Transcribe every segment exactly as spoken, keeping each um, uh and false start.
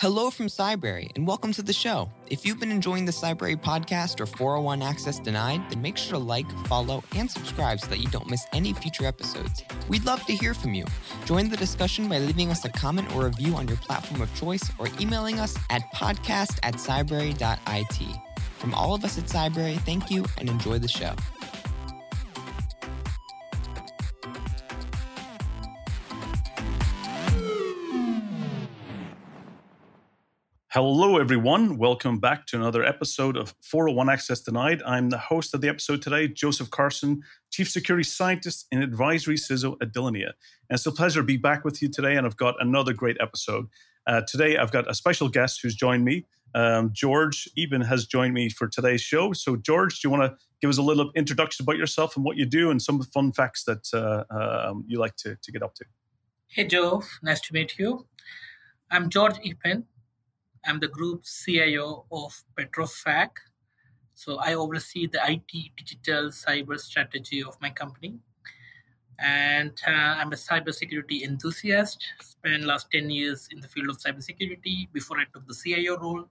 Hello from Cybrary, and welcome to the show. If you've been enjoying the Cybrary podcast or four oh one Access Denied, then make sure to like, follow, and subscribe so that you don't miss any future episodes. We'd love to hear from you. Join the discussion by leaving us a comment or review on your platform of choice or emailing us at podcast at cybrary dot I T. From all of us at Cybrary, thank you and enjoy the show. Hello, everyone. Welcome back to another episode of four oh one Access Denied. I'm the host of the episode today, Joseph Carson, Chief Security Scientist and Advisory C I S O at Delinea. And it's a pleasure to be back with you today, and I've got another great episode. Uh, today, I've got a special guest who's joined me. Um, George Eapen has joined me for today's show. So, George, do you want to give us a little introduction about yourself and what you do and some fun facts that uh, um, you like to, to get up to? Hey, Joe. Nice to meet you. I'm George Eapen. I'm the group C I O of Petrofac. So I oversee the I T, digital, cyber strategy of my company. And uh, I'm a cybersecurity enthusiast. Spent last ten years in the field of cybersecurity before I took the C I O role.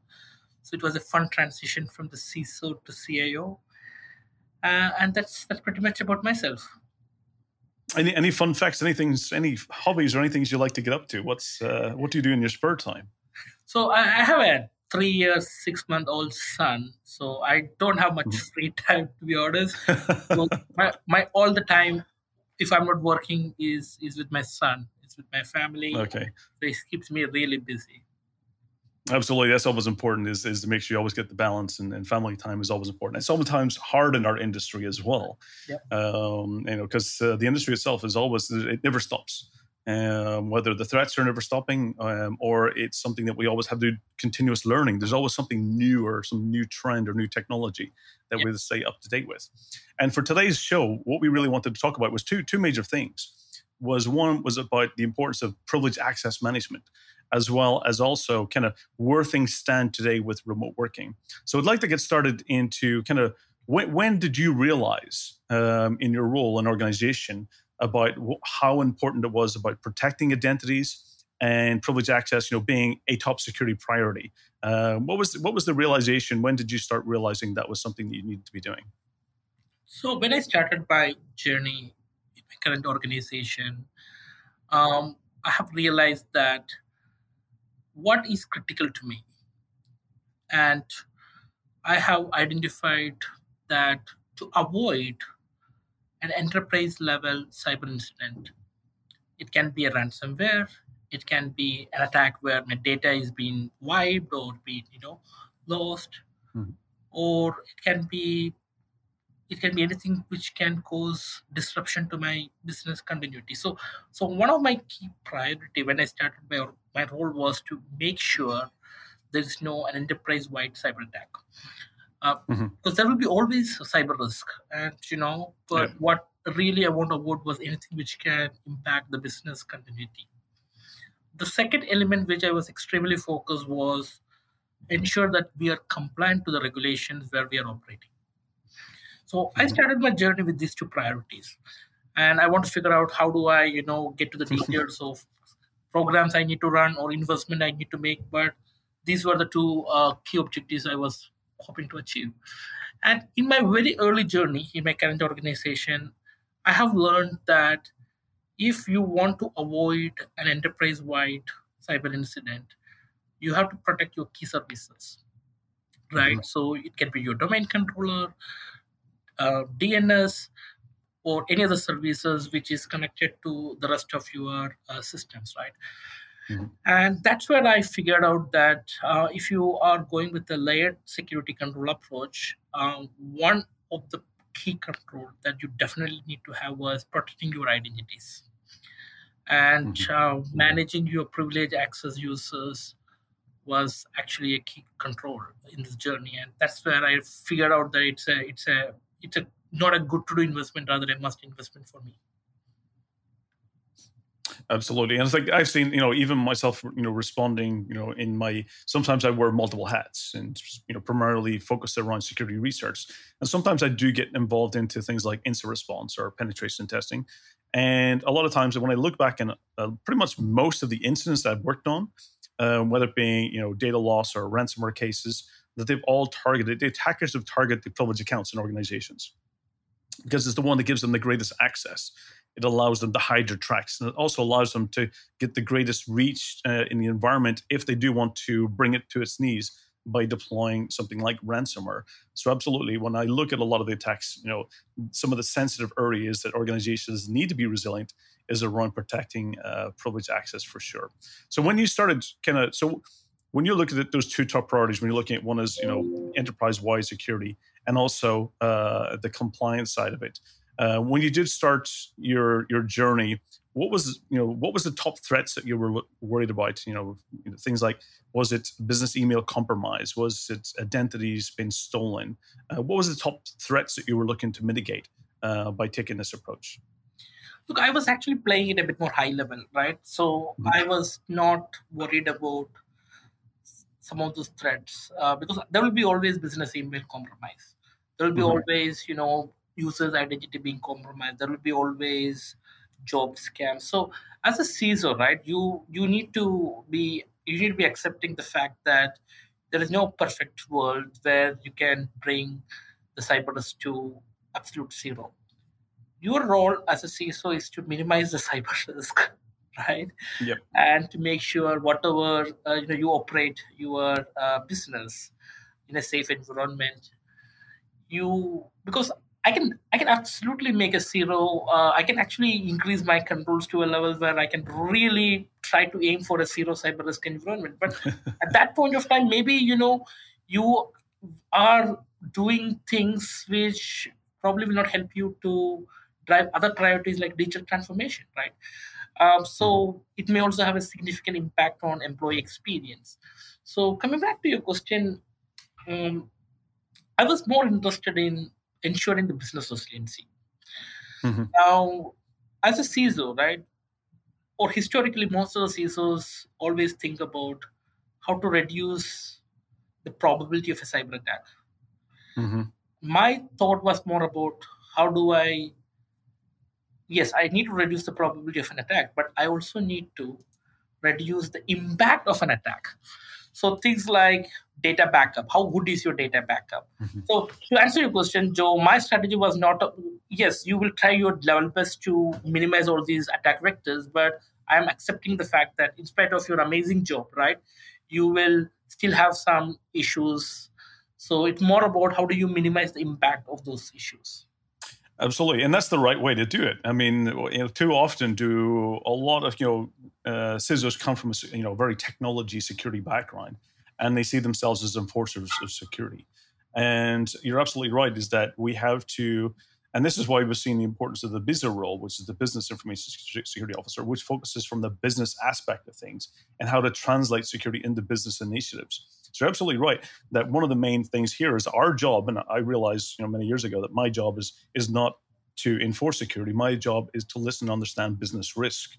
So it was a fun transition from the C I S O to C I O. Uh, and that's that's pretty much about myself. Any any fun facts, anything, any hobbies or anything you like to get up to? What's uh, what do you do in your spare time? So I have a three-year, six-month-old son, so I don't have much free time, to be honest. So my, my all the time, if I'm not working, is is with my son. It's with my family. Okay. So it keeps me really busy. Absolutely. That's always important, is, is to make sure you always get the balance, and, and family time is always important. It's sometimes hard in our industry as well, yep. um, you know, because uh, the industry itself is always, it never stops. Um, whether the threats are never stopping um, or it's something that we always have to do continuous learning. There's always something new or some new trend or new technology that yep. we stay up to date with. And for today's show, what we really wanted to talk about was two two major things. Was one was about the importance of privileged access management, as well as also kind of where things stand today with remote working. So I'd like to get started into kind of when, when did you realize um, in your role and organization about how important it was about protecting identities and privileged access, you know, being a top security priority. Uh, what was the, what was the realization? When did you start realizing that was something that you needed to be doing? So when I started my journey in my current organization, um, I have realized that what is critical to me, and I have identified that to avoid an enterprise-level cyber incident. It can be a ransomware. It can be an attack where my data is being wiped or being, you know, lost, mm-hmm. or it can be, it can be anything which can cause disruption to my business continuity. So, so one of my key priority when I started my my role was to make sure there is no an enterprise-wide cyber attack. Uh, mm-hmm. Because there will be always a cyber risk, and you know, but yeah. what really I want to avoid was anything which can impact the business continuity. The second element which I was extremely focused was ensure that we are compliant to the regulations where we are operating. So mm-hmm. I started my journey with these two priorities, and I want to figure out how do I, you know, get to the details of programs I need to run or investment I need to make. But these were the two uh, key objectives I was hoping to achieve. And in my very early journey in my current organization, I have learned that if you want to avoid an enterprise-wide cyber incident, you have to protect your key services, right? Mm-hmm. So it can be your domain controller, uh, D N S, or any other services which is connected to the rest of your uh, systems, right? Mm-hmm. And that's where I figured out that uh, if you are going with the layered security control approach, um, one of the key control that you definitely need to have was protecting your identities and mm-hmm. uh, managing your privileged access users was actually a key control in this journey. And that's where I figured out that it's a it's a it's a not a good to do investment, rather a must investment for me. Absolutely. And it's like I've seen, you know, even myself, you know, responding, you know, in my, sometimes I wear multiple hats and, you know, primarily focus around security research. And sometimes I do get involved into things like incident response or penetration testing. And a lot of times when I look back and uh, pretty much most of the incidents that I've worked on, um, whether it being you know data loss or ransomware cases, that they've all targeted, the attackers have targeted the privileged accounts in organizations because it's the one that gives them the greatest access. It allows them to hide their tracks, and it also allows them to get the greatest reach uh, in the environment if they do want to bring it to its knees by deploying something like ransomware. So absolutely, when I look at a lot of the attacks, you know, some of the sensitive areas that organizations need to be resilient is around protecting uh, privileged access for sure. So when you started kind of, so when you look at it, those two top priorities, when you're looking at one is, you know, enterprise-wide security and also uh, the compliance side of it. Uh, when you did start your your journey, what was you know what was the top threats that you were worried about? You know, things like, was it business email compromise? Was it identities being stolen? Uh, what was the top threats that you were looking to mitigate uh, by taking this approach? Look, I was actually playing it a bit more high level, right? So mm-hmm. I was not worried about some of those threats uh, because there will be always business email compromise. There will be mm-hmm. always you know. users' identity being compromised. There will be always job scams. So as a C I S O, right, you you need to be you need to be accepting the fact that there is no perfect world where you can bring the cyber risk to absolute zero. Your role as a C I S O is to minimize the cyber risk, right? Yep. And to make sure whatever uh, you know you operate your uh, business in a safe environment. You because I can I can absolutely make a zero. Uh, I can actually increase my controls to a level where I can really try to aim for a zero cyber risk environment. But at that point of time, maybe you know you are doing things which probably will not help you to drive other priorities like digital transformation, right? Um, so it may also have a significant impact on employee experience. So coming back to your question, um, I was more interested in ensuring the business resiliency. Mm-hmm. Now, as a C I S O, right, or historically, most of the C I S Os always think about how to reduce the probability of a cyber attack. Mm-hmm. My thought was more about how do I, yes, I need to reduce the probability of an attack, but I also need to reduce the impact of an attack. So things like data backup. How good is your data backup? Mm-hmm. So to answer your question, Joe, my strategy was not, a, yes, you will try your level best to minimize all these attack vectors, but I'm accepting the fact that in spite of your amazing job, right, you will still have some issues. So it's more about how do you minimize the impact of those issues. Absolutely. And that's the right way to do it. I mean, you know, too often do a lot of, you know, uh, C I S Os come from a you know, very technology security background, and they see themselves as enforcers of security. And you're absolutely right, is that we have to, and this is why we've seen the importance of the BISO role, which is the Business Information Security Officer, which focuses from the business aspect of things and how to translate security into business initiatives. So you're absolutely right that one of the main things here is our job, and I realized you know, many years ago that my job is, is not to enforce security. My job is to listen and understand business risk.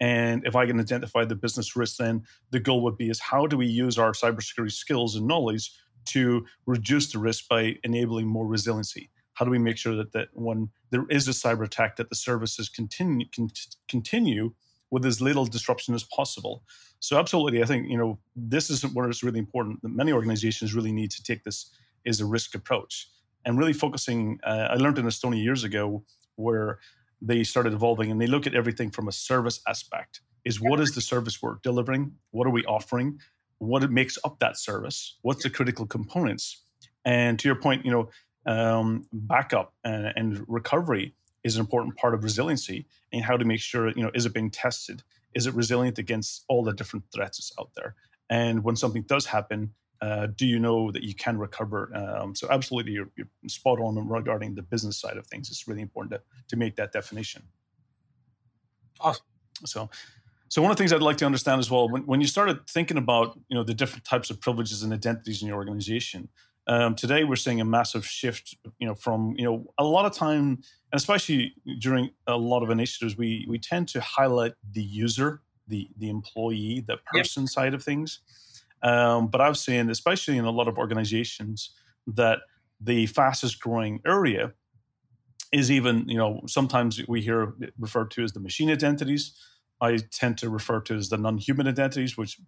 And if I can identify the business risk, then the goal would be is how do we use our cybersecurity skills and knowledge to reduce the risk by enabling more resiliency? How do we make sure that, that when there is a cyber attack, that the services continue can continue with as little disruption as possible? So absolutely, I think you know this is where it's really important that many organizations really need to take this is a risk approach and really focusing. Uh, I learned in Estonia years ago where they started evolving and they look at everything from a service aspect. Is what is the service we're delivering? What are we offering? What makes up that service? What's the critical components? And to your point, you know, um, backup and, and recovery is an important part of resiliency and how to make sure, you know, is it being tested? Is it resilient against all the different threats out there? And when something does happen, uh, do you know that you can recover? Um, so absolutely, you're, you're spot on regarding the business side of things. It's really important to, to make that definition. Awesome. So, so one of the things I'd like to understand as well, when, when you started thinking about you know the different types of privileges and identities in your organization, um, today we're seeing a massive shift. You know, from you know a lot of time, and especially during a lot of initiatives, we we tend to highlight the user, the the employee, the person yep. side of things. Um, but I've seen, especially in a lot of organizations, that the fastest growing area is even, you know, sometimes we hear it referred to as the machine identities. I tend to refer to as the non-human identities, which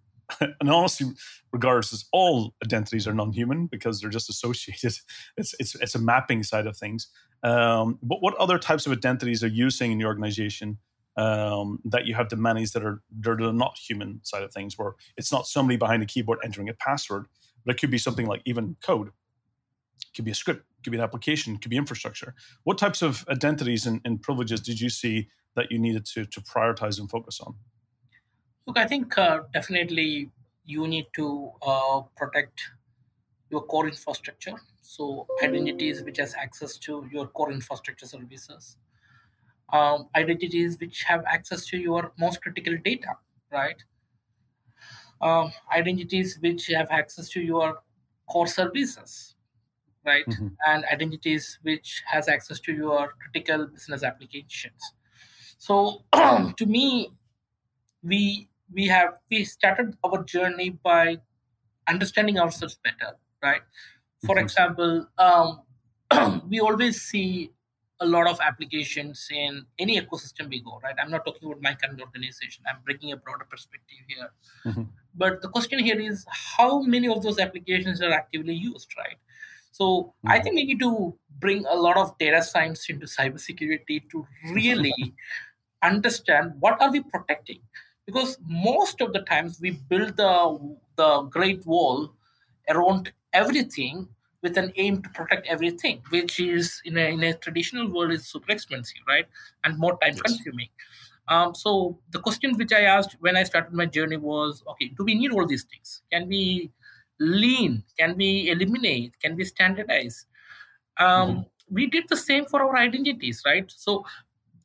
and honestly, regardless, is all identities are non-human because they're just associated. It's it's it's a mapping side of things. Um, but what other types of identities are you seeing in your organization um, that you have to manage that are they're the not human side of things, where it's not somebody behind a keyboard entering a password, but it could be something like even code. It could be a script, it could be an application, it could be infrastructure. What types of identities and, and privileges did you see that you needed to, to prioritize and focus on? Look, I think uh, definitely you need to uh, protect your core infrastructure. So identities which has access to your core infrastructure services. Um, identities which have access to your most critical data, right? Um, identities which have access to your core services, right? Mm-hmm. And identities which has access to your critical business applications. So to me, we we have we started our journey by understanding ourselves better, right? For mm-hmm. example, um, we always see a lot of applications in any ecosystem we go, right? I'm not talking about my current organization. I'm bringing a broader perspective here. Mm-hmm. But the question here is how many of those applications are actively used, right? So mm-hmm. I think we need to bring a lot of data science into cybersecurity to really understand what are we protecting. Because most of the times we build the, the great wall around everything with an aim to protect everything, which is in a, in a traditional world is super expensive, right? And more time yes. consuming. Um, so the question which I asked when I started my journey was, okay, do we need all these things? Can we lean? Can we eliminate? Can we standardize? Um, mm-hmm. We did the same for our identities, right? So,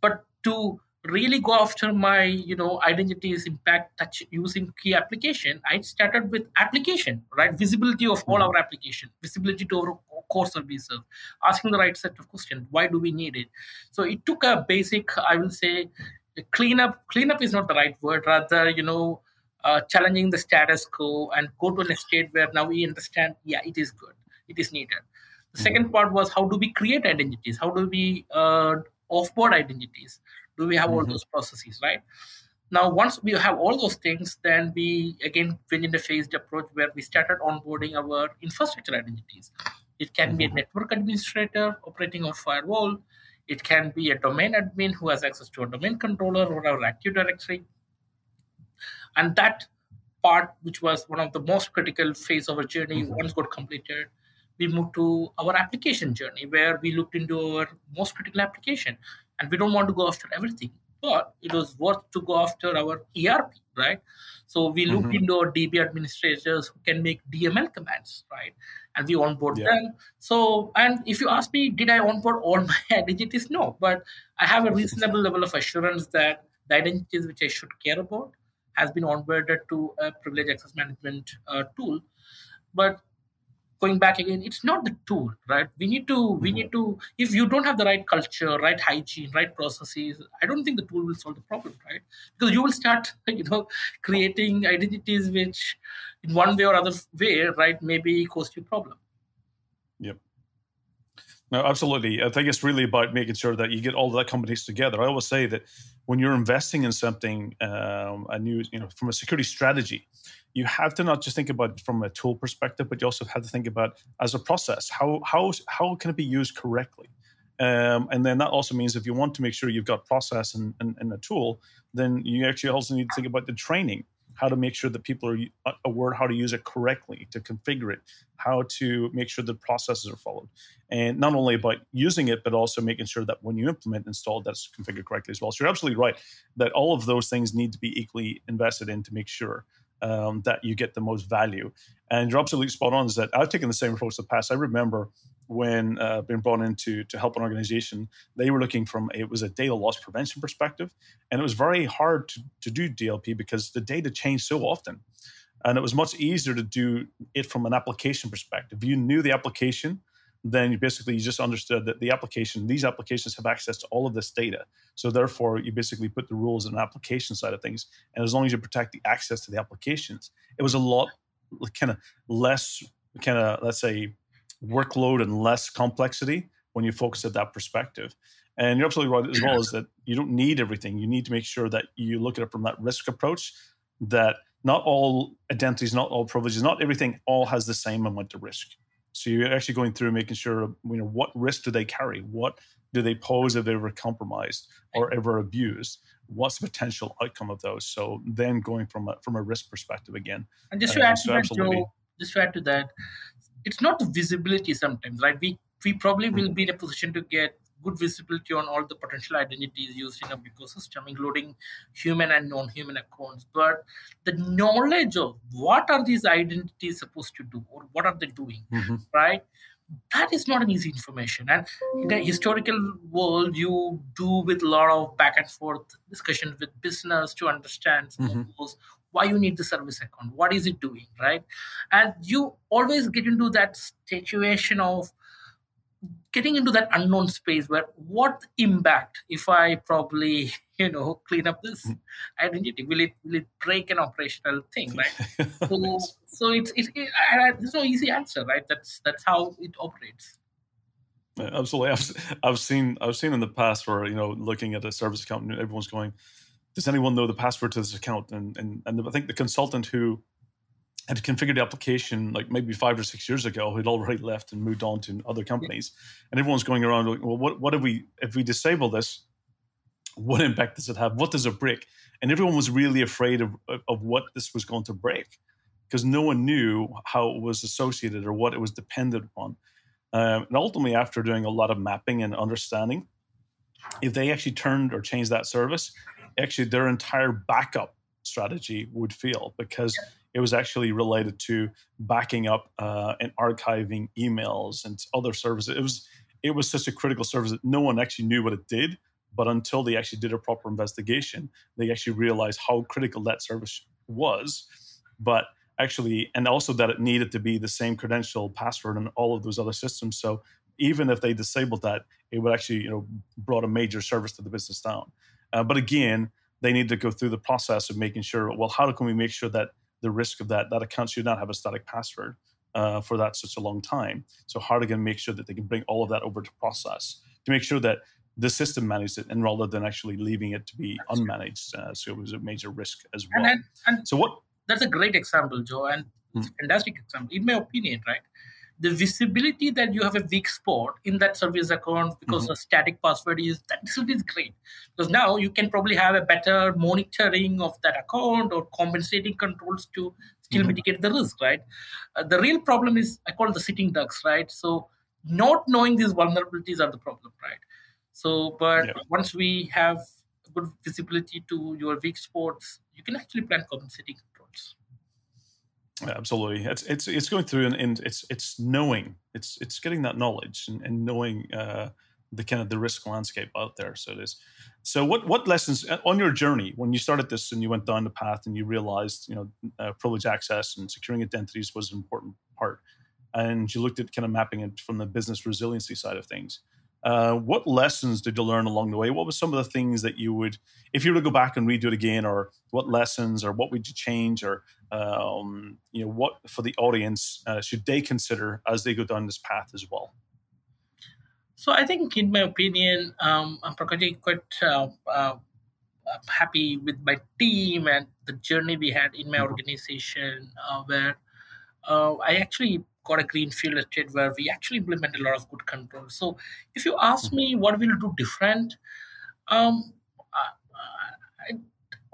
but to really go after my, you know, identities impact touch using key application, I started with application, right? Visibility of all our application, visibility to our core services, asking the right set of questions. Why do we need it? So it took a basic, I will say, cleanup. Cleanup is not the right word. Rather, you know, uh, challenging the status quo and go to a state where now we understand, yeah, it is good. It is needed. The second part was how do we create identities? How do we uh, offboard identities? Do we have all mm-hmm. those processes, right? Now, once we have all those things, then we, again, went in a phased approach where we started onboarding our infrastructure identities. It can mm-hmm. be a network administrator operating on firewall. It can be a domain admin who has access to a domain controller or our Active Directory. And that part, which was one of the most critical phase of our journey, mm-hmm. once got completed, we moved to our application journey where we looked into our most critical application. And we don't want to go after everything, but it was worth to go after our E R P, right? So we looked mm-hmm. into our D B administrators who can make D M L commands, right? And we onboard yeah. them. So, and if you ask me, did I onboard all my identities? No, but I have a reasonable level of assurance that the identities which I should care about has been onboarded to a privileged access management uh, tool. But going back again, it's not the tool, right? We need to, we need to, if you don't have the right culture, right hygiene, right processes, I don't think the tool will solve the problem, right? Because you will start, you know, creating identities which in one way or other way, right, maybe cause you a problem. Yep. No, absolutely. I think it's really about making sure that you get all of that companies together. I always say that when you're investing in something, um, a new, you know, from a security strategy, you have to not just think about it from a tool perspective, but you also have to think about as a process, how how how can it be used correctly? Um, and then that also means if you want to make sure you've got process and, and, and a tool, then you actually also need to think about the training, how to make sure that people are aware how to use it correctly, to configure it, how to make sure the processes are followed. And not only about using it, but also making sure that when you implement install, that's configured correctly as well. So you're absolutely right that all of those things need to be equally invested in to make sure Um, that you get the most value. And you're absolutely spot on is that I've taken the same approach in the past. I remember when uh, being brought in to, to help an organization, they were looking from, a, it was a data loss prevention perspective. And it was very hard to, to do D L P because the data changed so often. And it was much easier to do it from an application perspective. You knew the application, then you basically you just understood that the application, these applications have access to all of this data. So therefore, you basically put the rules in the application side of things. And as long as you protect the access to the applications, it was a lot kind of less, kind of, let's say, workload and less complexity when you focus at that perspective. And you're absolutely right as well is that you don't need everything. You need to make sure that you look at it from that risk approach, that not all identities, not all privileges, not everything all has the same amount of risk. So you're actually going through making sure, you know, what risk do they carry? What do they pose if they were compromised or ever abused? What's the potential outcome of those? So then going from a, from a risk perspective again. And just to uh, add so to that, Joe, just to add to that, it's not visibility sometimes, right? We we probably will be in a position to get good visibility on all the potential identities used in a ecosystem, including human and non-human accounts. But the knowledge of what are these identities supposed to do or what are they doing, mm-hmm. right? That is not an easy information. And in the historical world, you do with a lot of back and forth discussions with business to understand mm-hmm. those, why you need the service account, what is it doing, right? And you always get into that situation of getting into that unknown space where what impact if I probably, you know, clean up this identity, will it will it break an operational thing, right? So, nice. so it's it's it, I, I, there's no easy answer, right? That's that's how it operates. Yeah, absolutely, I've, I've seen I've seen in the past where, you know, looking at a service account and everyone's going, does anyone know the password to this account? And and and I think the consultant who had configured the application like maybe five or six years ago, who'd already left and moved on to other companies. Yeah. And everyone's going around, like, well, what, what if we, if we disable this, what impact does it have? What does it break? And everyone was really afraid of, of what this was going to break because no one knew how it was associated or what it was dependent upon. Um, and ultimately, after doing a lot of mapping and understanding, if they actually turned or changed that service, actually their entire backup strategy would fail because yeah. it was actually related to backing up uh, and archiving emails and other services. It was it was such a critical service that no one actually knew what it did, but until they actually did a proper investigation, they actually realized how critical that service was. But actually, and also that it needed to be the same credential, password, and all of those other systems. So even if they disabled that, it would actually, you know, brought a major service to the business down. Uh, but again, they need to go through the process of making sure, well, how can we make sure that the risk of that, that account should not have a static password uh, for that such a long time. So how are they going to make sure that they can bring all of that over to process to make sure that the system manages it and rather than actually leaving it to be that's unmanaged. Uh, so it was a major risk as well. And, and so what? That's a great example, Joe, and it's hmm. a fantastic example. In my opinion, right? The visibility that you have a weak spot in that service account because mm-hmm. a static password is, that visibility is great. Because now you can probably have a better monitoring of that account or compensating controls to still mm-hmm. mitigate the risk, right? Uh, the real problem is, I call it the sitting ducks, right? So not knowing these vulnerabilities are the problem, right? So, but yeah. once we have good visibility to your weak spots, you can actually plan compensating controls. Absolutely, it's it's it's going through and, and it's it's knowing it's it's getting that knowledge and, and knowing uh, the kind of the risk landscape out there. So it is. So what what lessons on your journey when you started this and you went down the path and you realized, you know, uh, privilege access and securing identities was an important part, and you looked at kind of mapping it from the business resiliency side of things. Uh, what lessons did you learn along the way? What were some of the things that you would, if you were to go back and redo it again, or what lessons, or what would you change, or um, you know, what for the audience uh, should they consider as they go down this path as well? So I think, in my opinion, um, I'm pretty quite uh, uh, happy with my team and the journey we had in my organization, uh, where uh, I actually. got a greenfield estate where we actually implement a lot of good control. So if you ask me what we'll do different, um, I, I,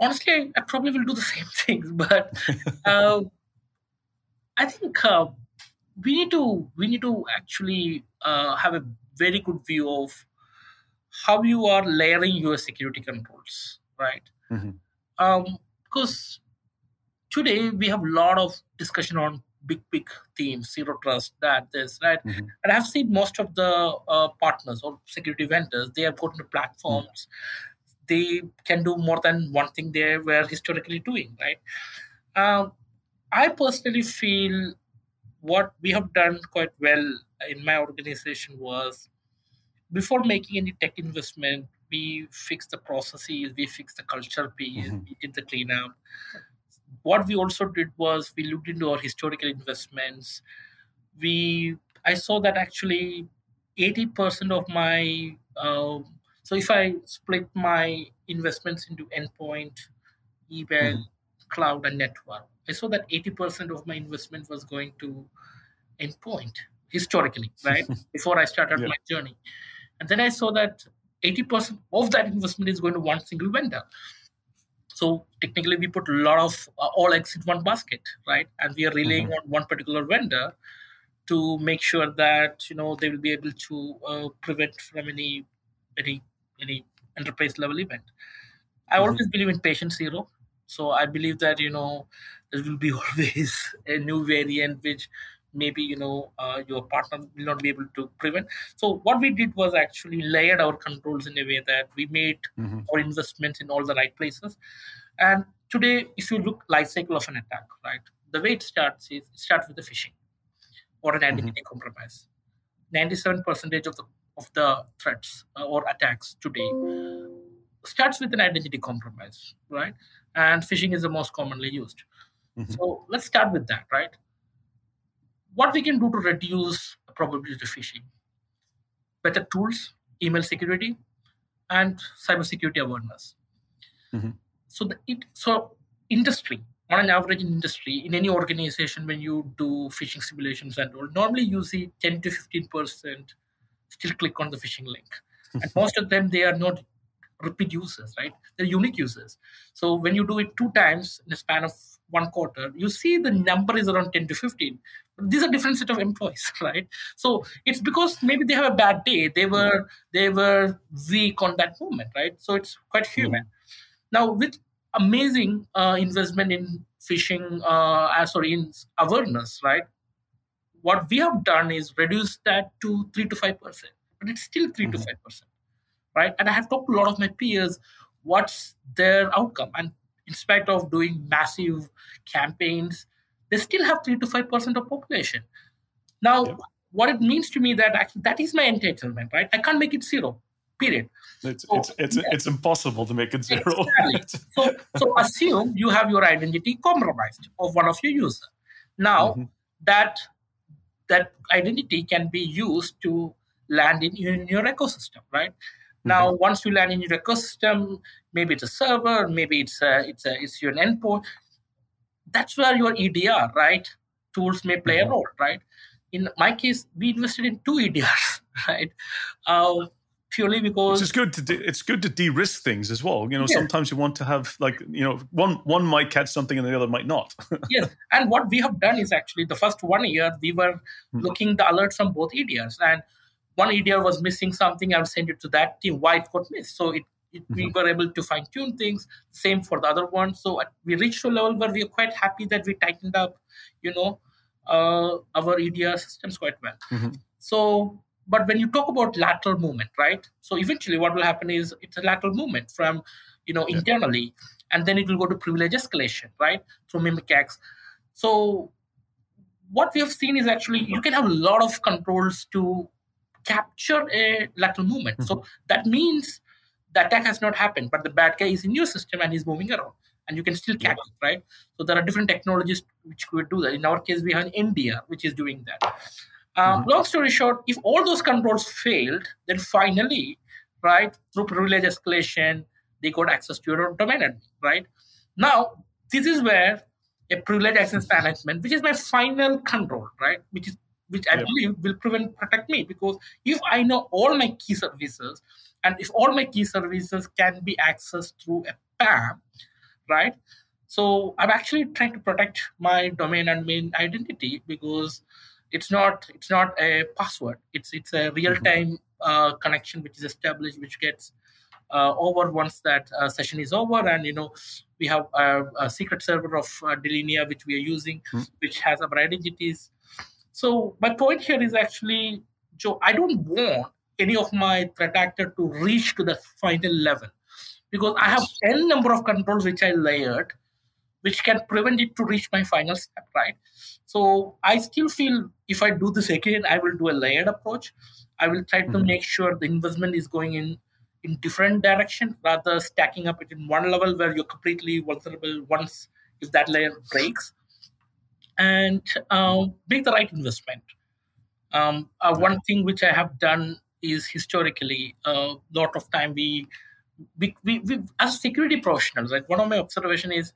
honestly, I, I probably will do the same things. But uh, I think uh, we need to we need to actually uh, have a very good view of how you are layering your security controls, right? Mm-hmm. Um, because today we have a lot of discussion on big, big themes, zero trust, that, this, right? Mm-hmm. And I've seen most of the uh, partners or security vendors, they have gotten to platforms. Mm-hmm. They can do more than one thing they were historically doing, right? Um, I personally feel what we have done quite well in my organization was before making any tech investment, we fixed the processes, we fixed the culture piece, mm-hmm. we did the cleanup. What we also did was we looked into our historical investments. We I saw that actually eighty percent of my, um, so if I split my investments into endpoint, email, mm-hmm. cloud and network, I saw that eighty percent of my investment was going to endpoint historically, right? Before I started yeah. my journey. And then I saw that eighty percent of that investment is going to one single vendor. So technically, we put a lot of uh, all eggs in one basket, right? And we are relying mm-hmm. on one particular vendor to make sure that, you know, they will be able to uh, prevent from any, any, any enterprise level event. I mm-hmm. always believe in patient zero. So I believe that, you know, there will be always a new variant, which maybe, you know, uh, your partner will not be able to prevent. So what we did was actually layered our controls in a way that we made mm-hmm. our investments in all the right places. And today, if you look life cycle of an attack, right, the way it starts is it starts with the phishing or an identity mm-hmm. compromise. ninety-seven percent of the of the threats or attacks today starts with an identity compromise, right? And phishing is the most commonly used. Mm-hmm. So let's start with that, right? What we can do to reduce the probability of phishing? Better tools, email security, and cybersecurity awareness. Mm-hmm. So the it, so industry, on an average in industry, in any organization, when you do phishing simulations and all, normally you see ten to fifteen percent still click on the phishing link. And most of them, they are not repeat users, right? They're unique users. So when you do it two times in the span of one quarter, you see the number is around ten to fifteen. These are different set of employees, right? So it's because maybe they have a bad day. They were they were weak on that moment, right? So it's quite human. Mm-hmm. Now with amazing uh, investment in phishing, uh, sorry, in awareness, right? What we have done is reduce that to three to five percent, but it's still three mm-hmm. to five percent, right? And I have talked to a lot of my peers. What's their outcome? And in spite of doing massive campaigns, they still have three to five percent of population. Now, yeah. what it means to me that actually that is my entitlement, right? I can't make it zero. Period. It's so, it's it's, yeah. it's impossible to make it zero. Exactly. so so assume you have your identity compromised of one of your users. Now mm-hmm. that that identity can be used to land in, in your ecosystem, right? Now, mm-hmm. once you land in your ecosystem, maybe it's a server, maybe it's a, it's a, it's your endpoint. That's where your E D R, right, tools may play mm-hmm. a role, right? In my case, we invested in two E D Rs, right? Uh, purely because it's good to de- it's good to de-risk things as well. You know, yeah. sometimes you want to have like you know one one might catch something and the other might not. Yes, and what we have done is actually the first one year we were mm-hmm. looking the alerts from both E D Rs and. One E D R was missing something, I would send it to that team. Why it got missed? So it, it mm-hmm. we were able to fine tune things. Same for the other one. So we reached a level where we are quite happy that we tightened up, you know, uh, our E D R systems quite well. Mm-hmm. So, but when you talk about lateral movement, right? So eventually, what will happen is it's a lateral movement from, you know, yeah. internally, and then it will go to privilege escalation, right? Through MimicX. So what we have seen is actually you can have a lot of controls to capture a lateral movement. Mm-hmm. So that means the attack has not happened, but the bad guy is in your system and he's moving around and you can still catch yeah. it, right? So there are different technologies which could do that. In our case, we have an N D R, which is doing that. Um, mm-hmm. Long story short, if all those controls failed, then finally, right, through privilege escalation, they got access to your domain admin, right? Now, this is where a privilege access management, which is my final control, right, which is which I yep. believe will prevent, protect me. Because if I know all my key services, and if all my key services can be accessed through a P A M, right? So I'm actually trying to protect my domain admin identity because it's not it's not a password. It's it's a real-time mm-hmm. uh, connection which is established, which gets uh, over once that uh, session is over. And, you know, we have a, a secret server of uh, Delinea, which we are using, mm-hmm. which has our identities. So my point here is actually, Joe, I don't want any of my threat actor to reach to the final level because I have n number of controls which I layered, which can prevent it to reach my final step, right? So I still feel if I do this again, I will do a layered approach. I will try mm-hmm. to make sure the investment is going in, in different direction rather stacking up it in one level where you're completely vulnerable once if that layer breaks. And uh, make the right investment. Um, uh, one thing which I have done is historically a uh, lot of time we, we, we, we as security professionals, like one of my observations is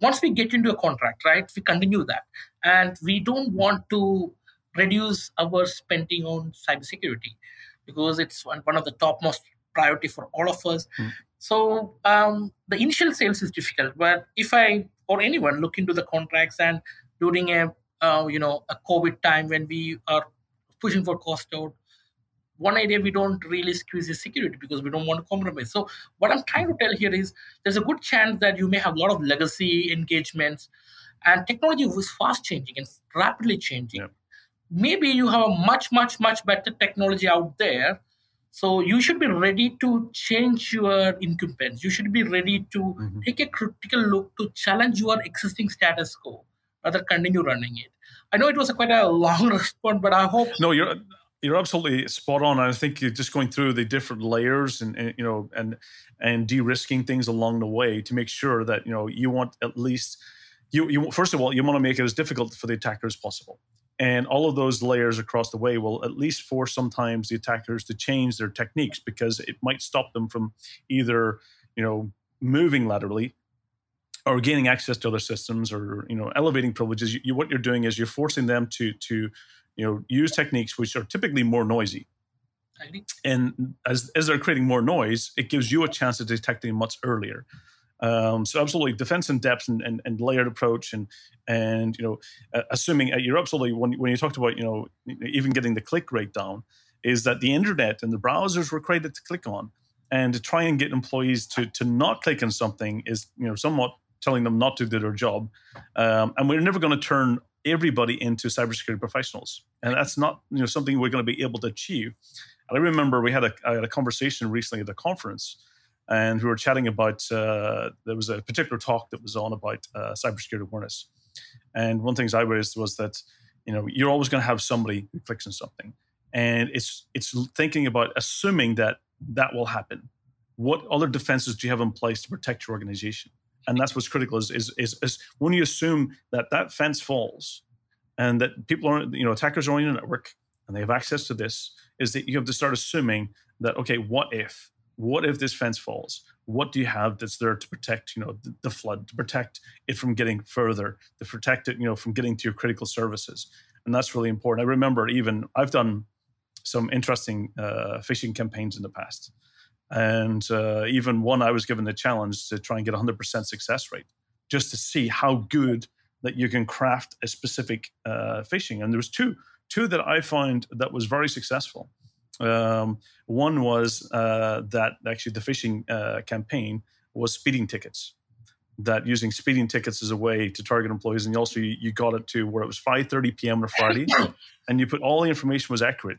once we get into a contract, right, we continue that. And we don't want to reduce our spending on cybersecurity because it's one, one of the topmost priority for all of us. Mm. So um, the initial sales is difficult, but if I or anyone look into the contracts and during a, uh, you know, a COVID time when we are pushing for cost out, one idea we don't really squeeze is security because we don't want to compromise. So what I'm trying to tell here is there's a good chance that you may have a lot of legacy engagements and technology was fast changing and rapidly changing. Yeah. Maybe you have a much, much, much better technology out there. So you should be ready to change your incumbents. You should be ready to mm-hmm. take a critical look to challenge your existing status quo, rather continue running it. I know it was a quite a long response, but I hope... No, you're... You're absolutely spot on. I think you're just going through the different layers and, and you know and and de-risking things along the way to make sure that you know you want at least you you first of all you want to make it as difficult for the attacker as possible. And all of those layers across the way will at least force sometimes the attackers to change their techniques because it might stop them from either you know moving laterally or gaining access to other systems or you know elevating privileges. You, what you're doing is you're forcing them to to you know, use techniques which are typically more noisy. And as as they're creating more noise, it gives you a chance of detecting much earlier. Um, so absolutely, defense in depth and, and, and layered approach, and and you know, uh, assuming uh, you're absolutely when when you talked about you know even getting the click rate down, is that the internet and the browsers were created to click on, and to try and get employees to to not click on something is you know somewhat telling them not to do their job, um, and we're never going to turn everybody into cybersecurity professionals. And that's not you know something we're going to be able to achieve. And I remember we had a, I had a conversation recently at the conference, and we were chatting about, uh, there was a particular talk that was on about uh, cybersecurity awareness. And one of the things I raised was that you know, you're always going to have somebody who clicks on something. And it's it's thinking about assuming that that will happen. What other defenses do you have in place to protect your organization? And that's what's critical is, is is is when you assume that that fence falls and that people aren't, you know, attackers are on your network and they have access to this, is that you have to start assuming that, okay, what if? What if this fence falls? What do you have that's there to protect, you know, the, the flood, to protect it from getting further, to protect it, you know, from getting to your critical services? And that's really important. I remember even, I've done some interesting uh, phishing campaigns in the past. And uh, even one, I was given the challenge to try and get one hundred percent success rate just to see how good that you can craft a specific uh, phishing. And there was two, two that I found that was very successful. Um, one was uh, that actually the phishing uh, campaign was speeding tickets, that using speeding tickets as a way to target employees. And also you, you got it to where it was five thirty p.m. on a Friday and you put all the information was accurate.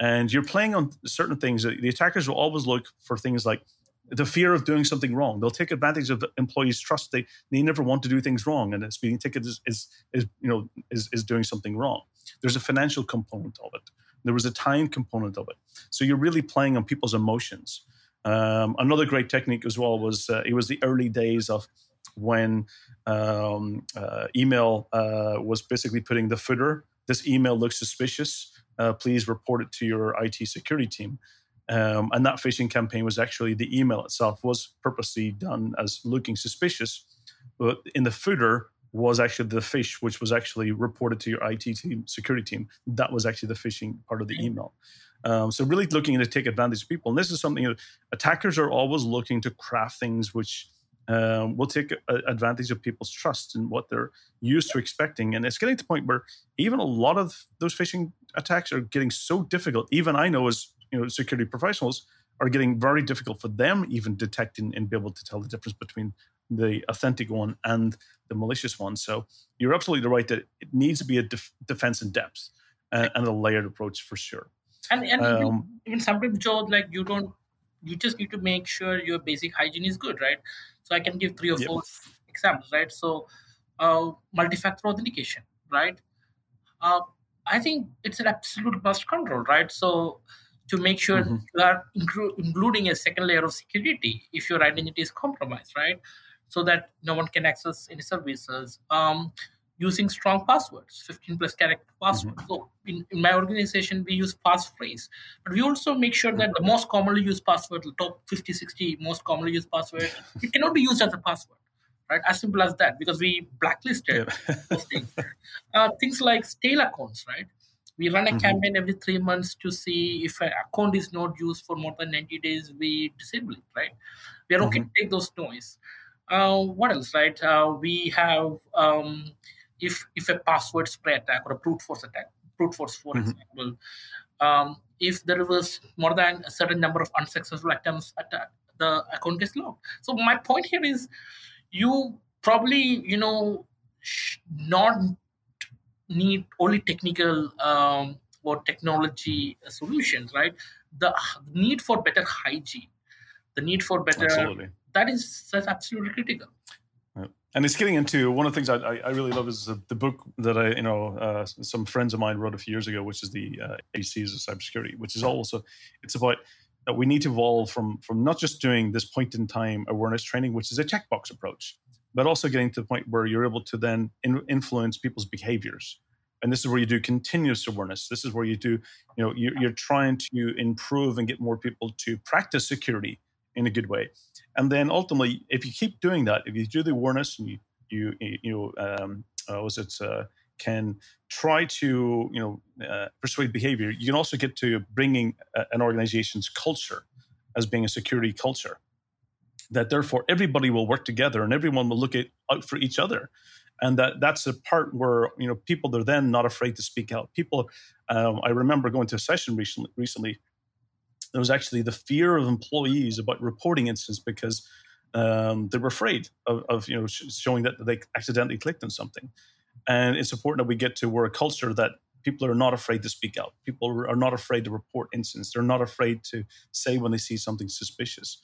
And you're playing on certain things. The attackers will always look for things like the fear of doing something wrong. They'll take advantage of the employees' trust. They they never want to do things wrong, and a speeding ticket is is, is you know is is doing something wrong. There's a financial component of it. There was a time component of it. So you're really playing on people's emotions. Um, another great technique as well was uh, it was the early days of when um, uh, email uh, was basically putting the footer. This email looks suspicious. Uh, please report it to your I T security team. Um, and that phishing campaign was actually, the email itself was purposely done as looking suspicious, but in the footer was actually the fish, which was actually reported to your I T team, security team. That was actually the phishing part of the email. Um, so really looking to take advantage of people. And this is something that attackers are always looking to craft things which um, will take a, advantage of people's trust and what they're used to expecting. And it's getting to the point where even a lot of those phishing attacks are getting so difficult. Even I know as you know, security professionals are getting very difficult for them even detecting and be able to tell the difference between the authentic one and the malicious one. So you're absolutely right that it needs to be a def- defense in depth and, and a layered approach for sure. And, and um, even, even sometimes, Joe, like you don't, you just need to make sure your basic hygiene is good, right? So I can give three or four yep. examples, right? So uh, multi-factor authentication, right? Uh, I think it's an absolute must control, right? So to make sure mm-hmm. you are inclu- including a second layer of security if your identity is compromised, right? So that no one can access any services. Um, using strong passwords, fifteen plus character passwords. Mm-hmm. So in, in my organization, we use passphrase, but we also make sure that the most commonly used password, the top fifty, sixty most commonly used password, it cannot be used as a password, right? As simple as that, because we blacklisted yeah. those things. Uh, things like stale accounts, right? We run a mm-hmm. campaign every three months to see if an account is not used for more than ninety days, we disable it, right? We are mm-hmm. okay to take those noise. Uh, what else, right? Uh, we have, um, if if a password spray attack or a brute force attack, brute force, for mm-hmm. example, um, if there was more than a certain number of unsuccessful attempts at that, the account gets locked. So my point here is you probably, you know, sh- not need only technical um, or technology solutions, right? The need for better hygiene, the need for better... Absolutely. That is that's absolutely critical. Right. And it's getting into one of the things I, I really love is the, the book that I, you know, uh, some friends of mine wrote a few years ago, which is the uh, A Cs of Cybersecurity, which is also, it's about... that we need to evolve from, from not just doing this point-in-time awareness training, which is a checkbox approach, but also getting to the point where you're able to then in, influence people's behaviors. And this is where you do continuous awareness. This is where you do, you know, you're, you're trying to improve and get more people to practice security in a good way. And then ultimately, if you keep doing that, if you do the awareness and you, you, you know, um, uh, was it, uh, can try to, you know, uh, persuade behavior, you can also get to bringing a, an organization's culture as being a security culture. That therefore everybody will work together and everyone will look at, out for each other. And that that's the part where, you know, people are then not afraid to speak out. People, um, I remember going to a session recently, recently, there was actually the fear of employees about reporting incidents because um, they were afraid of, of, you know, sh- showing that they accidentally clicked on something. And it's important that we get to where a culture that people are not afraid to speak out. People are not afraid to report incidents. They're not afraid to say when they see something suspicious.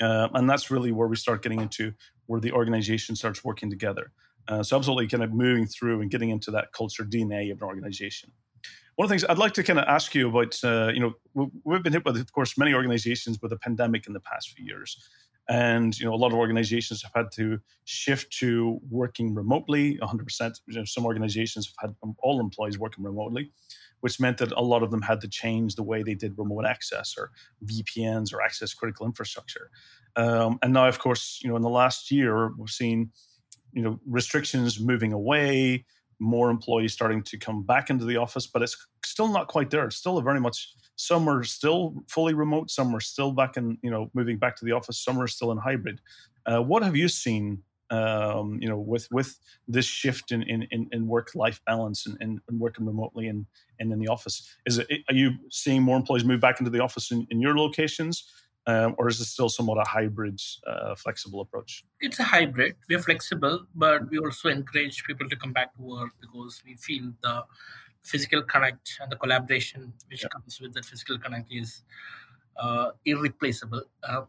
Uh, and that's really where we start getting into where the organization starts working together. Uh, so absolutely kind of moving through and getting into that culture D N A of an organization. One of the things I'd like to kind of ask you about, uh, you know, we've been hit with, of course, many organizations with a pandemic in the past few years. And, you know, a lot of organizations have had to shift to working remotely, one hundred percent. You know, some organizations have had all employees working remotely, which meant that a lot of them had to change the way they did remote access or V P Ns or access critical infrastructure. Um, and now, of course, you know, in the last year, we've seen, you know, restrictions moving away, more employees starting to come back into the office, but it's still not quite there. It's still a very much... Some are still fully remote. Some are still back in, you know, moving back to the office. Some are still in hybrid. Uh, what have you seen, um, you know, with with this shift in in, in work-life balance and, and working remotely and, and in the office? Is it, are you seeing more employees move back into the office in, in your locations, um, or is it still somewhat a hybrid, uh, flexible approach? It's a hybrid. We are flexible, but we also encourage people to come back to work because we feel the physical connect and the collaboration which yeah. comes with that physical connect is uh, irreplaceable. Uh,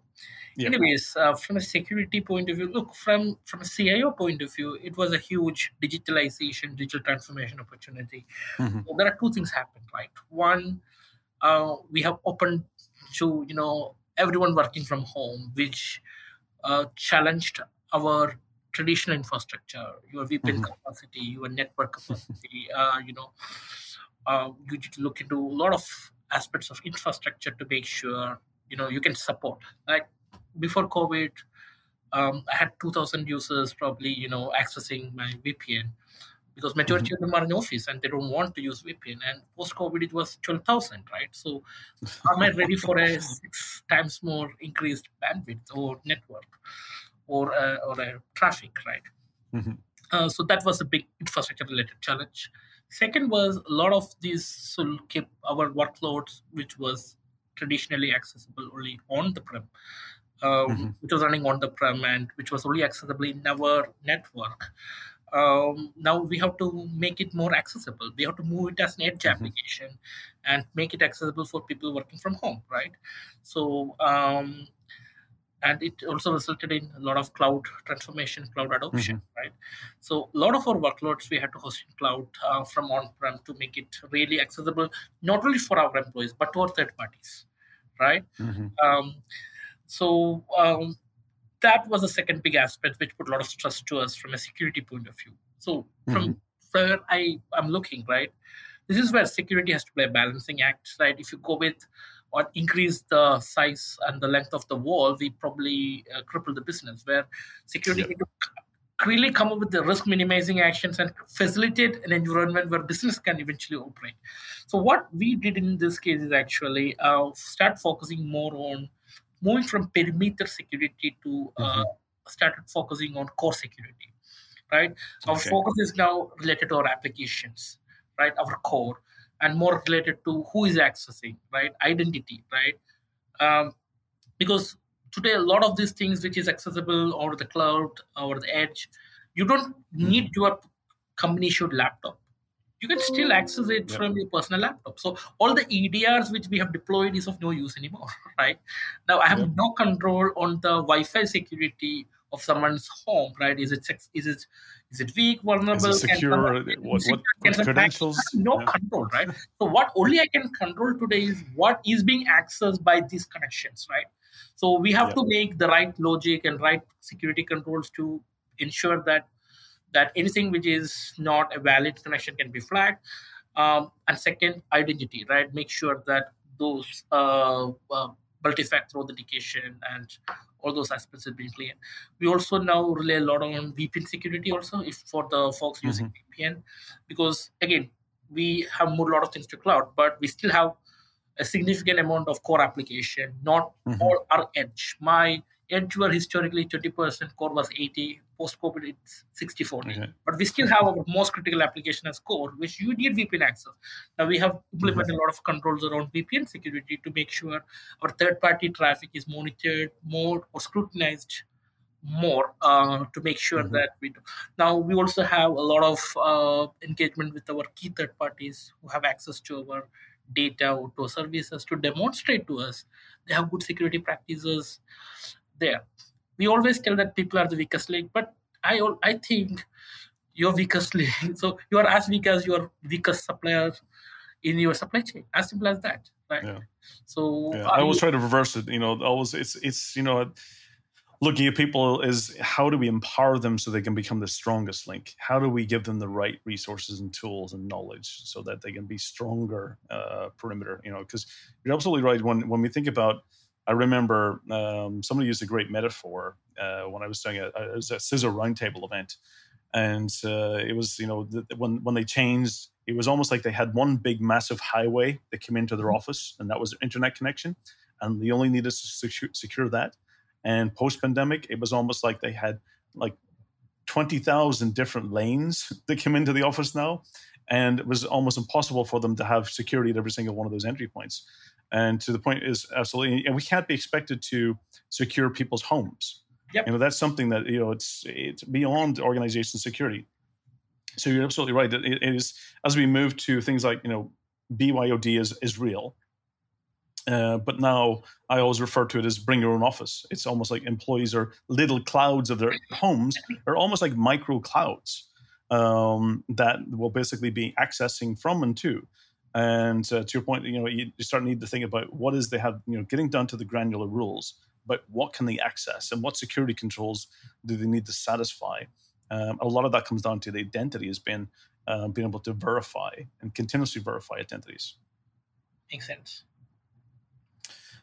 yeah. Anyways, uh, from a security point of view, look, from, from a C I O point of view, it was a huge digitalization, digital transformation opportunity. Mm-hmm. So there are two things happened, right? One, uh, we have opened to, you know, everyone working from home, which uh, challenged our traditional infrastructure, your V P N mm-hmm. capacity, your network capacity, uh, you know, uh, you need to look into a lot of aspects of infrastructure to make sure, you know, you can support. Like before COVID, um, I had two thousand users probably, you know, accessing my V P N because majority mm-hmm. of them are in office and they don't want to use V P N. And post-COVID, it was twelve thousand, right? So am I ready for a six times more increased bandwidth or network? Or uh, or uh, traffic, right? Mm-hmm. Uh, so that was a big infrastructure-related challenge. Second was a lot of these so keep our workloads, which was traditionally accessible only on the prem, um, mm-hmm. which was running on the prem and which was only accessible in our network. Um, now we have to make it more accessible. We have to move it as an edge mm-hmm. application and make it accessible for people working from home, right? So. Um, And it also resulted in a lot of cloud transformation, cloud adoption, mm-hmm. right? So a lot of our workloads, we had to host in cloud uh, from on-prem to make it really accessible, not only for our employees, but to our third parties, right? Mm-hmm. Um, so um, that was the second big aspect, which put a lot of stress to us from a security point of view. So from mm-hmm. where I, I'm looking, right? This is where security has to play a balancing act, right? If you go with or increase the size and the length of the wall, we probably uh, cripple the business, where security yep. need to really come up with the risk minimizing actions and facilitate an environment where business can eventually operate. So what we did in this case is actually uh, start focusing more on moving from perimeter security to uh, mm-hmm. started focusing on core security, right? Our okay. focus is now related to our applications, right? Our core, and more related to who is accessing, right? Identity, right? Um, because today, a lot of these things which is accessible over the cloud, over the edge, you don't need your company-issued laptop. You can still access it yep. from your personal laptop. So all the E D Rs which we have deployed is of no use anymore, right? Now I have yep. no control on the Wi-Fi security of someone's home, right? Is it is it is it weak, vulnerable? Is it secure? Someone, what, secure what, what credentials? No yeah. control, right? So what only I can control today is what is being accessed by these connections, right? So we have yep. to make the right logic and right security controls to ensure that that anything which is not a valid connection can be flagged. Um, and second, identity, right? Make sure that those uh, uh, multi-factor authentication and all those aspects are being clear. We also now rely a lot on V P N security also, if for the folks mm-hmm. using V P N, because again, we have moved a lot of things to cloud, but we still have a significant amount of core application, not mm-hmm. all our edge. My edge were historically twenty percent, core was eighty, post-COVID it's sixty forty. Okay. But we still have our most critical application as core, which you need V P N access. Now we have implemented mm-hmm. a lot of controls around V P N security to make sure our third-party traffic is monitored more or scrutinized more uh, to make sure mm-hmm. that we do. Now we also have a lot of uh, engagement with our key third parties who have access to our data or to services to demonstrate to us they have good security practices there. We always tell that people are the weakest link, but I I think you're weakest link. So you are as weak as your weakest supplier in your supply chain. As simple as that, right? Yeah. So yeah. I always you, try to reverse it. You know, always it's it's you know, looking at people is how do we empower them so they can become the strongest link? How do we give them the right resources and tools and knowledge so that they can be stronger uh, perimeter? You know, because you're absolutely right. When when we think about, I remember um, somebody used a great metaphor uh, when I was doing a, a, a CISO roundtable event, and uh, it was you know the, when when they changed, it was almost like they had one big massive highway that came into their office, and that was their internet connection, and they only needed to secure, secure that. And post-pandemic, it was almost like they had like twenty thousand different lanes that came into the office now. And it was almost impossible for them to have security at every single one of those entry points. And to the point is absolutely, and we can't be expected to secure people's homes. Yep. You know, that's something that, you know, it's it's beyond organization security. So you're absolutely right. It, it is, as we move to things like, you know, B Y O D is, is real. Uh, but now I always refer to it as bring your own office. It's almost like employees are little clouds of their homes, are almost like micro clouds um, that will basically be accessing from and to. And uh, to your point, you know, you start need to think about what is they have, you know, getting down to the granular rules, but what can they access and what security controls do they need to satisfy? Um, a lot of that comes down to the identity has been uh, being able to verify and continuously verify identities. Makes sense.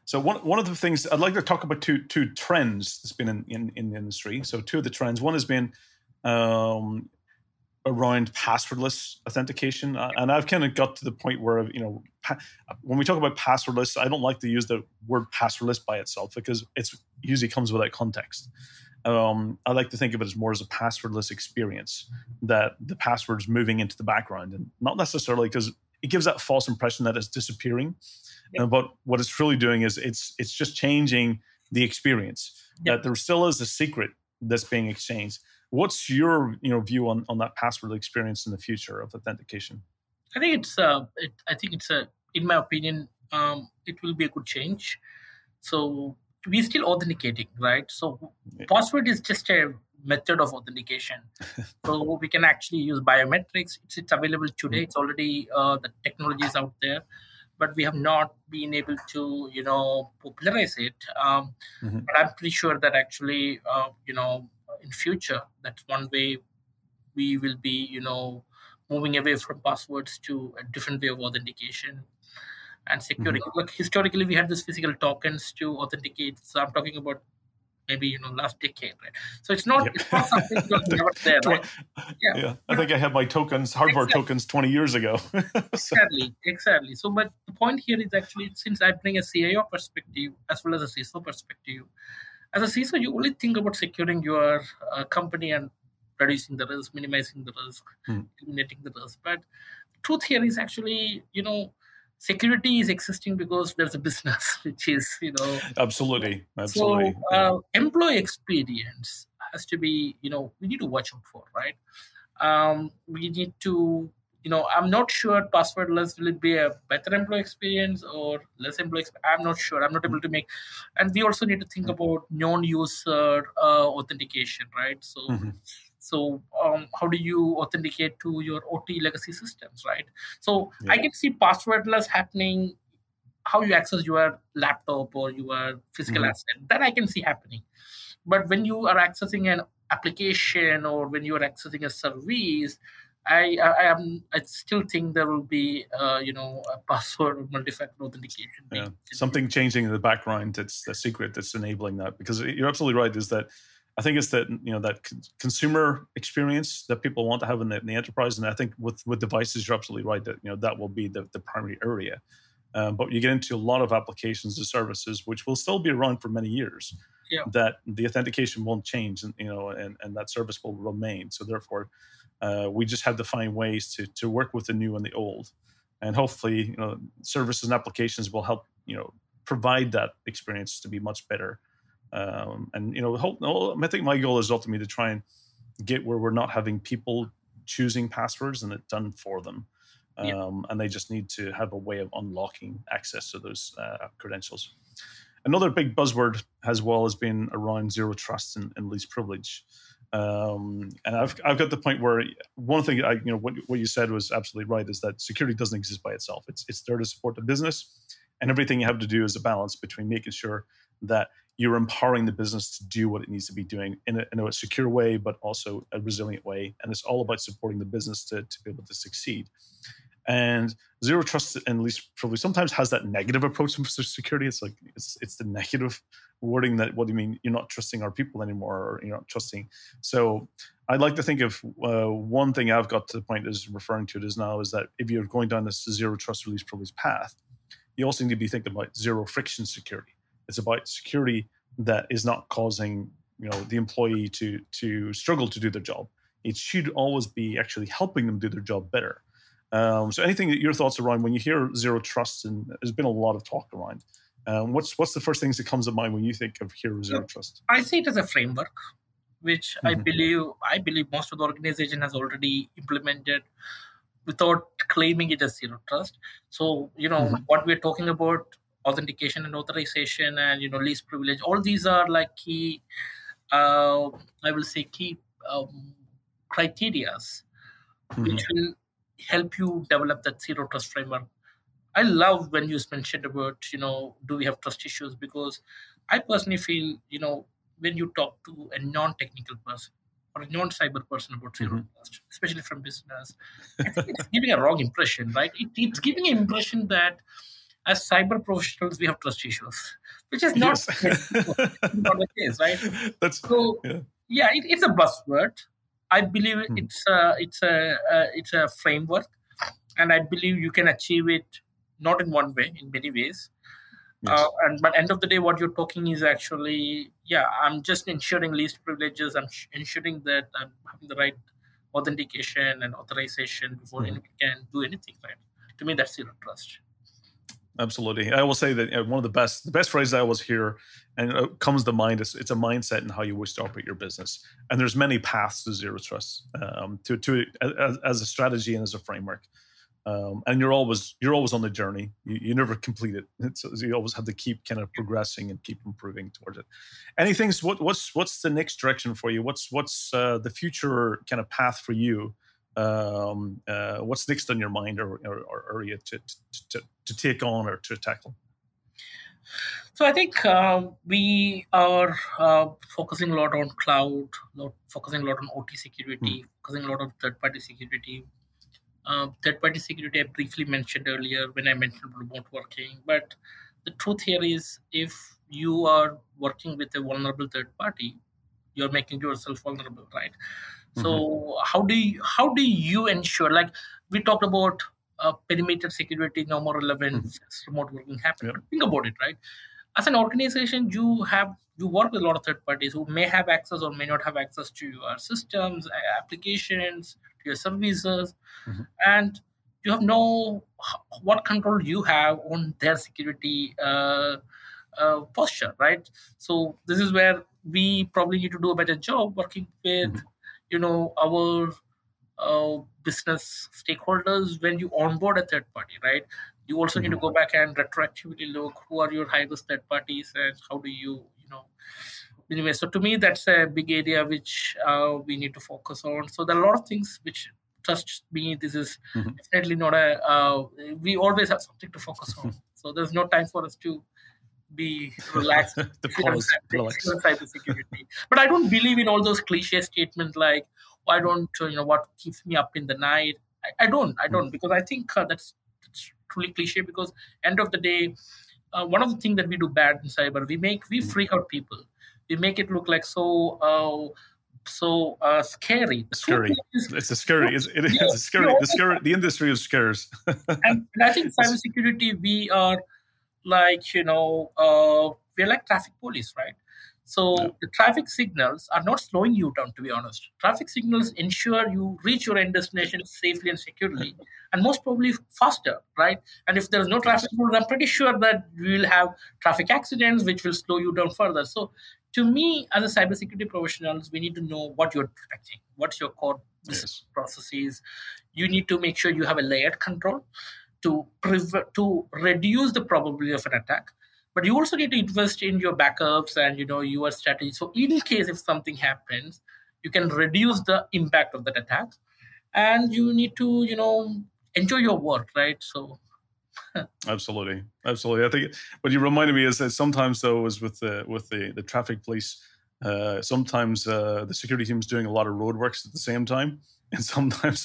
So one one of the things I'd like to talk about two two trends that's been in, in, in the industry. So two of the trends. One has been um, around passwordless authentication, uh, and I've kind of got to the point where you know pa- when we talk about passwordless, I don't like to use the word passwordless by itself because it usually comes without context. Um, I like to think of it as more as a passwordless experience that the password's moving into the background, and not necessarily because it gives that false impression that it's disappearing. Yep. But what it's really doing is it's it's just changing the experience. Yep. That there still is a secret that's being exchanged. What's your you know view on, on that password experience in the future of authentication? I think it's uh, it, I think it's a in my opinion um, it will be a good change. So we're still authenticating, right? So yeah. password is just a method of authentication. So we can actually use biometrics. It's, it's available today. It's already uh, the technology is out there. But we have not been able to, you know, popularize it. Um, mm-hmm. But I'm pretty sure that actually, uh, you know, in future, that's one way we will be, you know, moving away from passwords to a different way of authentication and security. Mm-hmm. Like historically, we had these physical tokens to authenticate. So I'm talking about maybe, you know, last decade, right? So it's not, yep. it's not something that's not there, right? Yeah. yeah. I think I had my tokens, hardware exactly. tokens twenty years ago. so. Exactly, exactly. So, but the point here is actually, since I bring a C I O perspective as well as a C I S O perspective, as a C I S O, you only think about securing your uh, company and reducing the risk, minimizing the risk, hmm. eliminating the risk. But the truth here is actually, you know, security is existing because there's a business, which is, you know. Absolutely. Absolutely. So yeah. uh, employee experience has to be, you know, we need to watch out for, right? Um, we need to, you know, I'm not sure passwordless, will it be a better employee experience or less employee experience? I'm not sure. I'm not able to make. And we also need to think about non-user uh, authentication, right? So, mm-hmm. So um, how do you authenticate to your O T legacy systems, right? So yeah. I can see passwordless happening, how you access your laptop or your physical mm-hmm. asset, that I can see happening. But when you are accessing an application or when you are accessing a service, I I, I, am, I still think there will be, uh, you know, a password or multi-factor authentication. Yeah. Something changing in the background, it's a secret that's enabling that. Because you're absolutely right, is that I think it's that, you know, that consumer experience that people want to have in the, in the enterprise. And I think with, with devices, you're absolutely right that, you know, that will be the, the primary area. Um, but you get into a lot of applications and services, which will still be around for many years, yeah. that the authentication won't change, and, you know, and, and that service will remain. So therefore, uh, we just have to find ways to, to work with the new and the old. And hopefully, you know, services and applications will help, you know, provide that experience to be much better. Um, and, you know, hope, I think my goal is ultimately to try and get where we're not having people choosing passwords and it's done for them. Um, yeah. And they just need to have a way of unlocking access to those uh, credentials. Another big buzzword as well has been around zero trust and, and least privilege. Um, and I've I've got the point where one thing, I, you know, what, what you said was absolutely right, is that security doesn't exist by itself. It's, it's there to support the business. And everything you have to do is a balance between making sure that you're empowering the business to do what it needs to be doing in a, in a secure way, but also a resilient way. And it's all about supporting the business to, to be able to succeed. And zero trust and least privilege sometimes has that negative approach to security. It's like, it's it's the negative wording that, what do you mean? You're not trusting our people anymore, or you're not trusting. So I'd like to think of uh, one thing I've got to the point is referring to it as now is that if you're going down this zero trust, least privilege path, you also need to be thinking about zero friction security. It's about security that is not causing, you know, the employee to to struggle to do their job. It should always be actually helping them do their job better. Um, so, anything that your thoughts around when you hear zero trust, and there's been a lot of talk around. Um, what's what's the first things that comes to mind when you think of hear zero yeah. trust? I see it as a framework, which mm-hmm. I believe I believe most of the organization has already implemented without claiming it as zero trust. So, you know, mm-hmm. what we're talking about. Authentication and authorization and, you know, least privilege. All these are like key, uh, I will say key um, criterias, mm-hmm. which will help you develop that zero trust framework. I love when you mentioned about, you know, do we have trust issues? Because I personally feel, you know, when you talk to a non-technical person or a non-cyber person about zero mm-hmm. trust, especially from business, I think it's giving a wrong impression, right? It, it's giving an impression that as cyber professionals, we have trust issues, which is not, yes. not the case, right? That's, so, yeah, yeah it, it's a buzzword. I believe hmm. it's a it's a uh, it's a framework, and I believe you can achieve it not in one way, in many ways. Yes. Uh, and but end of the day, what you're talking is actually, yeah, I'm just ensuring least privileges. I'm sh- ensuring that I'm having the right authentication and authorization before hmm. anyone can do anything, right? To me, that's zero trust. Absolutely. I will say that one of the best, the best phrase I always hear, and it comes to mind, is it's a mindset in how you wish to operate your business. And there's many paths to zero trust, um, to, to as, as a strategy and as a framework. Um, and you're always you're always on the journey. You, you never complete it. It's, you always have to keep kind of progressing and keep improving towards it. Anything's what, what's what's the next direction for you? What's what's uh, the future kind of path for you? Um, uh, what's next on your mind or, or, or area to, to, to take on or to tackle? So I think uh, we are uh, focusing a lot on cloud, lot, focusing a lot on O T security, mm. focusing a lot on third-party security. Uh, third-party security I briefly mentioned earlier when I mentioned remote working. But the truth here is if you are working with a vulnerable third party, you're making yourself vulnerable, right? Mm-hmm. So how do you, how do you ensure, like we talked about uh, perimeter security, no more relevant, mm-hmm. remote working happening. Yep. Think about it, right? As an organization, you have you work with a lot of third parties who may have access or may not have access to your systems, applications, to your services, mm-hmm. and you have no what control you have on their security uh, uh, posture, right? So this is where we probably need to do a better job working with, mm-hmm. you know, our uh, business stakeholders when you onboard a third party, right? You also mm-hmm. need to go back and retroactively look who are your high-risk third parties and how do you, you know, anyway. So to me, that's a big area which uh, we need to focus on. So there are a lot of things which, trust me, this is mm-hmm. definitely not a, uh, we always have something to focus on. So there's no time for us to be relaxed. The policy, relaxed. Cybersecurity. But I don't believe in all those cliche statements like, oh, I don't, you know, what keeps me up in the night. I, I don't, I don't, because I think uh, that's, truly cliche, because end of the day, uh, one of the things that we do bad in cyber, we make we freak out people, we make it look like so uh, so uh, scary. Scary. Is, it's a scary. It's, it yeah, is a scary. The scary. The industry is scares. and, and I think cybersecurity, we are like you know uh, we're like traffic police, right? So yeah. the traffic signals are not slowing you down, to be honest. Traffic signals ensure you reach your end destination safely and securely, and most probably faster, right? And if there's no traffic rules, I'm pretty sure that we will have traffic accidents, which will slow you down further. So to me, as a cybersecurity professionals, we need to know what you're protecting, what's your core business yes. processes. You need to make sure you have a layered control to prevent, to reduce the probability of an attack. But you also need to invest in your backups and, you know, your strategy. So in case if something happens, you can reduce the impact of that attack. And you need to, you know, enjoy your work, right? So absolutely. Absolutely. I think what you reminded me is that sometimes, though, is with the, with the, the traffic police, uh, sometimes uh, the security team is doing a lot of roadworks at the same time. And sometimes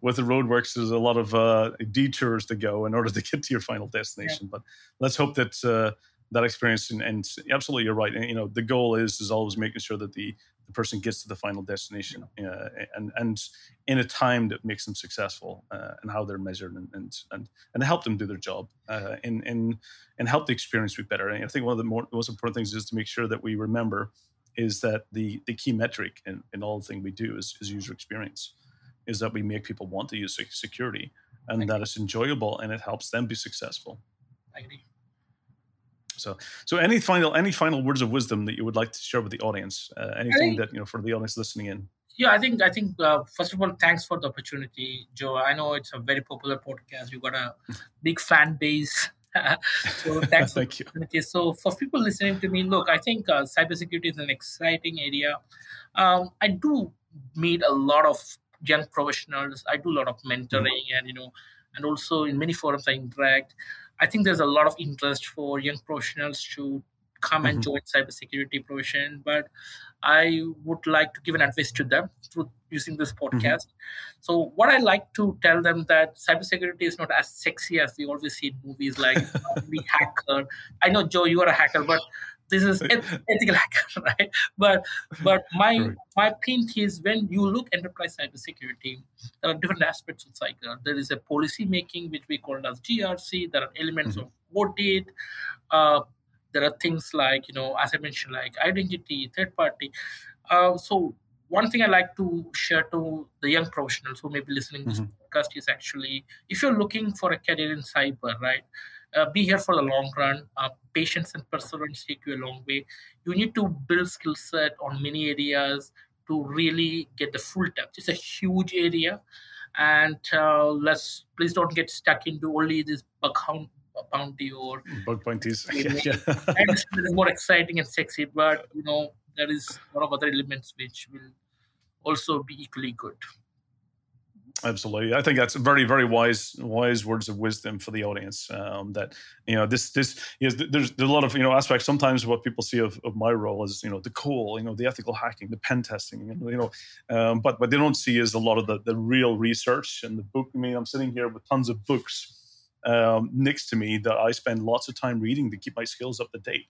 with the roadworks, there's a lot of uh, detours to go in order to get to your final destination. Yeah. But let's hope that uh, that experience, and, and absolutely you're right. And, you know, the goal is is always making sure that the, the person gets to the final destination yeah. uh, and and in a time that makes them successful uh, and how they're measured and and and, and help them do their job uh, and and and help the experience be better. And I think one of the more, most important things is to make sure that we remember is that the, the key metric in, in all the thing we do is, is user experience, is that we make people want to use security and that it's enjoyable and it helps them be successful. I agree. So, so any final any final words of wisdom that you would like to share with the audience? Uh, anything that, you know, for the audience listening in? Yeah, I think I think uh, first of all, thanks for the opportunity, Joe. I know it's a very popular podcast. You got a big fan base. So that's thank you. So for people listening to me, look, I think uh, cybersecurity is an exciting area. Um, I do meet a lot of young professionals. I do a lot of mentoring, and you know, and also in many forums I interact. I think there's a lot of interest for young professionals to come mm-hmm. and join cybersecurity profession, but I would like to give an advice to them through using this podcast. Mm-hmm. So what I like to tell them that cybersecurity is not as sexy as we always see in movies like be hacker. I know, Joe, you are a hacker, but this is eth- ethical hacker, right? But but my right. my point is when you look enterprise cybersecurity, there are different aspects of cyber. There is a policy making which we call as G R C. There are elements mm-hmm. of audit. Uh, There are things like, you know, as I mentioned, like identity, third party. Uh, so one thing I like to share to the young professionals who may be listening to this mm-hmm. podcast is actually, if you're looking for a career in cyber, right, uh, be here for the long run. Uh, patience and perseverance take you a long way. You need to build skill set on many areas to really get the full depth. It's a huge area. And uh, let's please don't get stuck into only this account. Bounty or bug bounties. Yeah. It's more exciting and sexy, but you know there is a lot of other elements which will also be equally good. Absolutely, I think that's very, very wise, wise words of wisdom for the audience. Um, that you know, this, this is you know, there's, there's a lot of you know aspects. Sometimes what people see of, of my role is you know the cool, you know the ethical hacking, the pen testing, you know, um, but what they don't see is a lot of the, the real research and the book. I mean, I'm sitting here with tons of books. um, next to me that I spend lots of time reading to keep my skills up to date.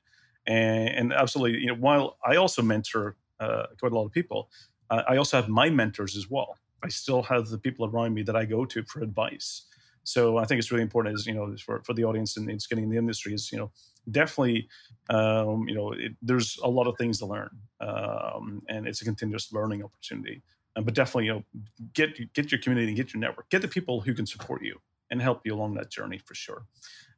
And, and absolutely, you know, while I also mentor uh, quite a lot of people, uh, I also have my mentors as well. I still have the people around me that I go to for advice. So I think it's really important, as you know, for, for the audience and it's getting in the industry is, you know, definitely, um, you know, it, there's a lot of things to learn, um, and it's a continuous learning opportunity. Um, but definitely, you know, get get your community, get your network, get the people who can support you and help you along that journey for sure.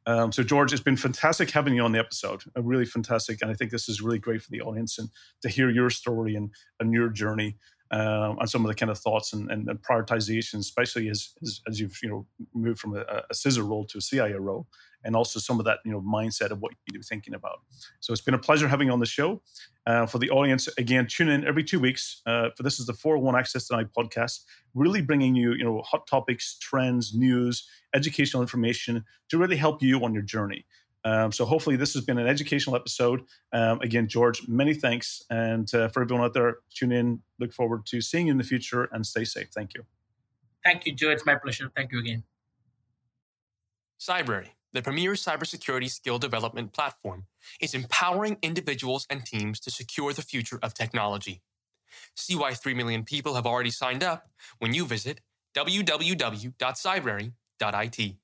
Um, so George, it's been fantastic having you on the episode, uh, really fantastic, and I think this is really great for the audience and to hear your story and, and your journey. Um, on some of the kind of thoughts and, and, and prioritization, especially as, as as you've you know moved from a, a C I S O role to a C I O role, and also some of that you know mindset of what you're thinking about. So it's been a pleasure having you on the show. Uh, for the audience, again, tune in every two weeks. Uh, for this is the four oh one Access Denied podcast, really bringing you you know hot topics, trends, news, educational information to really help you on your journey. Um, so hopefully this has been an educational episode. Um, again, George, many thanks. And uh, for everyone out there, tune in. Look forward to seeing you in the future and stay safe. Thank you. Thank you, Joe. It's my pleasure. Thank you again. Cybrary, the premier cybersecurity skill development platform, is empowering individuals and teams to secure the future of technology. See why three million people have already signed up when you visit w w w dot cybrary dot I T.